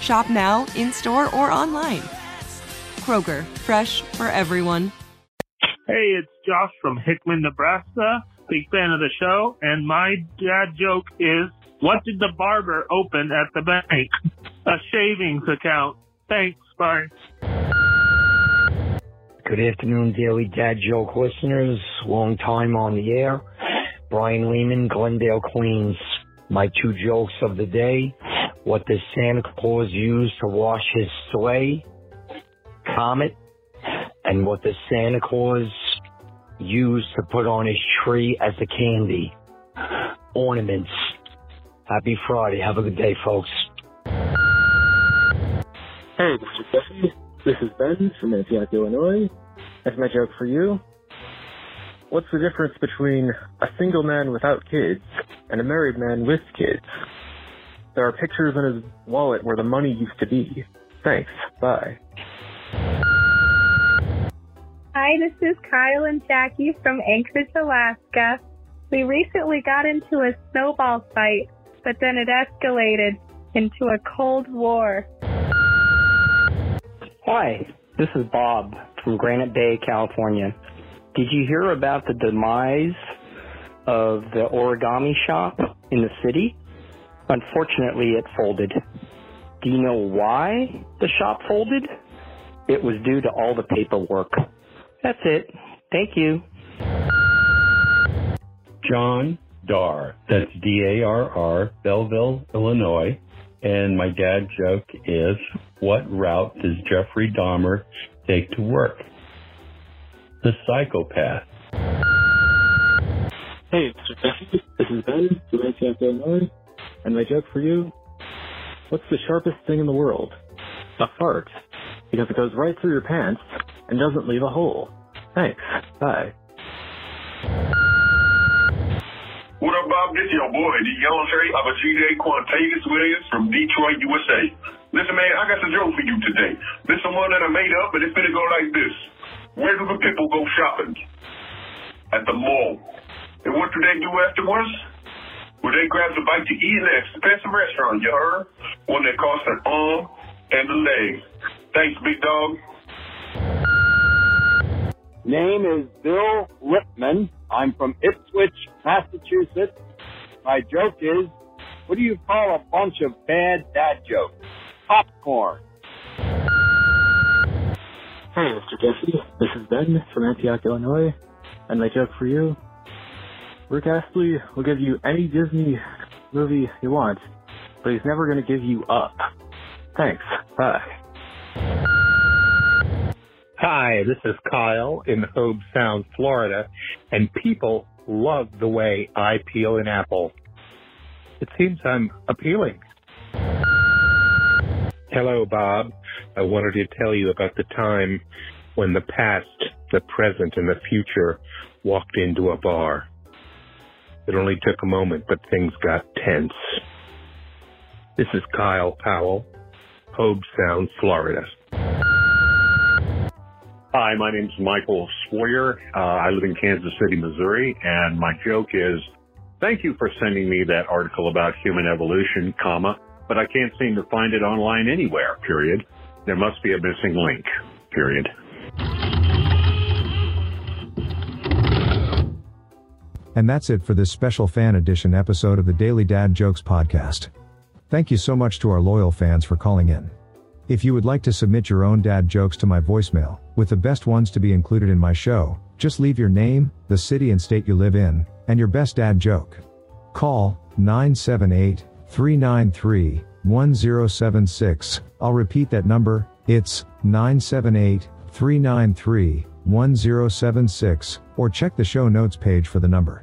Shop now, in-store, or online. Kroger, fresh for everyone. Hey, it's Josh from Hickman, Nebraska. Big fan of the show. And my dad joke is, what did the barber open at the bank? A savings account. Thanks, bye. Good afternoon, Daily Dad Joke listeners. Long time on the air. Brian Lehman, Glendale, Queens. My two jokes of the day. What does Santa Claus use to wash his sleigh? Comet. And what does Santa Claus use to put on his tree as a candy? Ornaments. Happy Friday. Have a good day, folks. Hey, Mr. Jesse. This is Ben from Antioch, Illinois. That's my joke for you. What's the difference between a single man without kids and a married man with kids? There are pictures in his wallet where the money used to be. Thanks. Bye. Hi, this is Kyle and Jackie from Anchorage, Alaska. We recently got into a snowball fight, but then it escalated into a cold war. Hi, this is Bob from Granite Bay, California. Did you hear about the demise of the origami shop in the city? Unfortunately, it folded. Do you know why the shop folded? It was due to all the paperwork. That's it. Thank you. John Darr, that's D-A-R-R, Belleville, Illinois. And my dad joke is, what route does Jeffrey Dahmer take to work? The psychopath. Hey, Mr. Jeffy, this is Ben from Antioch, Illinois. And my joke for you, what's the sharpest thing in the world? A fart. Because it goes right through your pants and doesn't leave a hole. Thanks. Bye. What up, Bob? This is your boy, the yellow shirt of a G.J. Quantavious Williams from Detroit, USA. Listen, man, I got some joke for you today. This is one that I made up, and it's going to go like this. Where do the people go shopping? At the mall. And what do they do afterwards? Well, they grab a bite to eat in an expensive restaurant, you heard? One that costs an arm and a leg. Thanks, big dog. Name is Bill Lipman. I'm from Ipswich, Massachusetts. My joke is, what do you call a bunch of bad dad jokes? Popcorn. Hey, Mr. Jesse. This is Ben from Antioch, Illinois. And my joke for you, Rick Astley will give you any Disney movie you want, but he's never going to give you Up. Thanks. Bye. Hi, this is Kyle in Hobe Sound, Florida, and people love the way I peel an apple. It seems I'm appealing. Hello, Bob. I wanted to tell you about the time when the past, the present, and the future walked into a bar. It only took a moment, but things got tense. This is Kyle Powell, Hobe Sound, Florida. Hi, my name's Michael Sawyer. I live in Kansas City, Missouri, and my joke is, thank you for sending me that article about human evolution, comma, but I can't seem to find it online anywhere, period. There must be a missing link, period. And that's it for this special fan edition episode of the Daily Dad Jokes podcast. Thank you so much to our loyal fans for calling in. If you would like to submit your own dad jokes to my voicemail, with the best ones to be included in my show, just leave your name, the city and state you live in, and your best dad joke. Call 978-393-1076. I'll repeat that number. It's 978-393-1076, or check the show notes page for the number.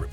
Void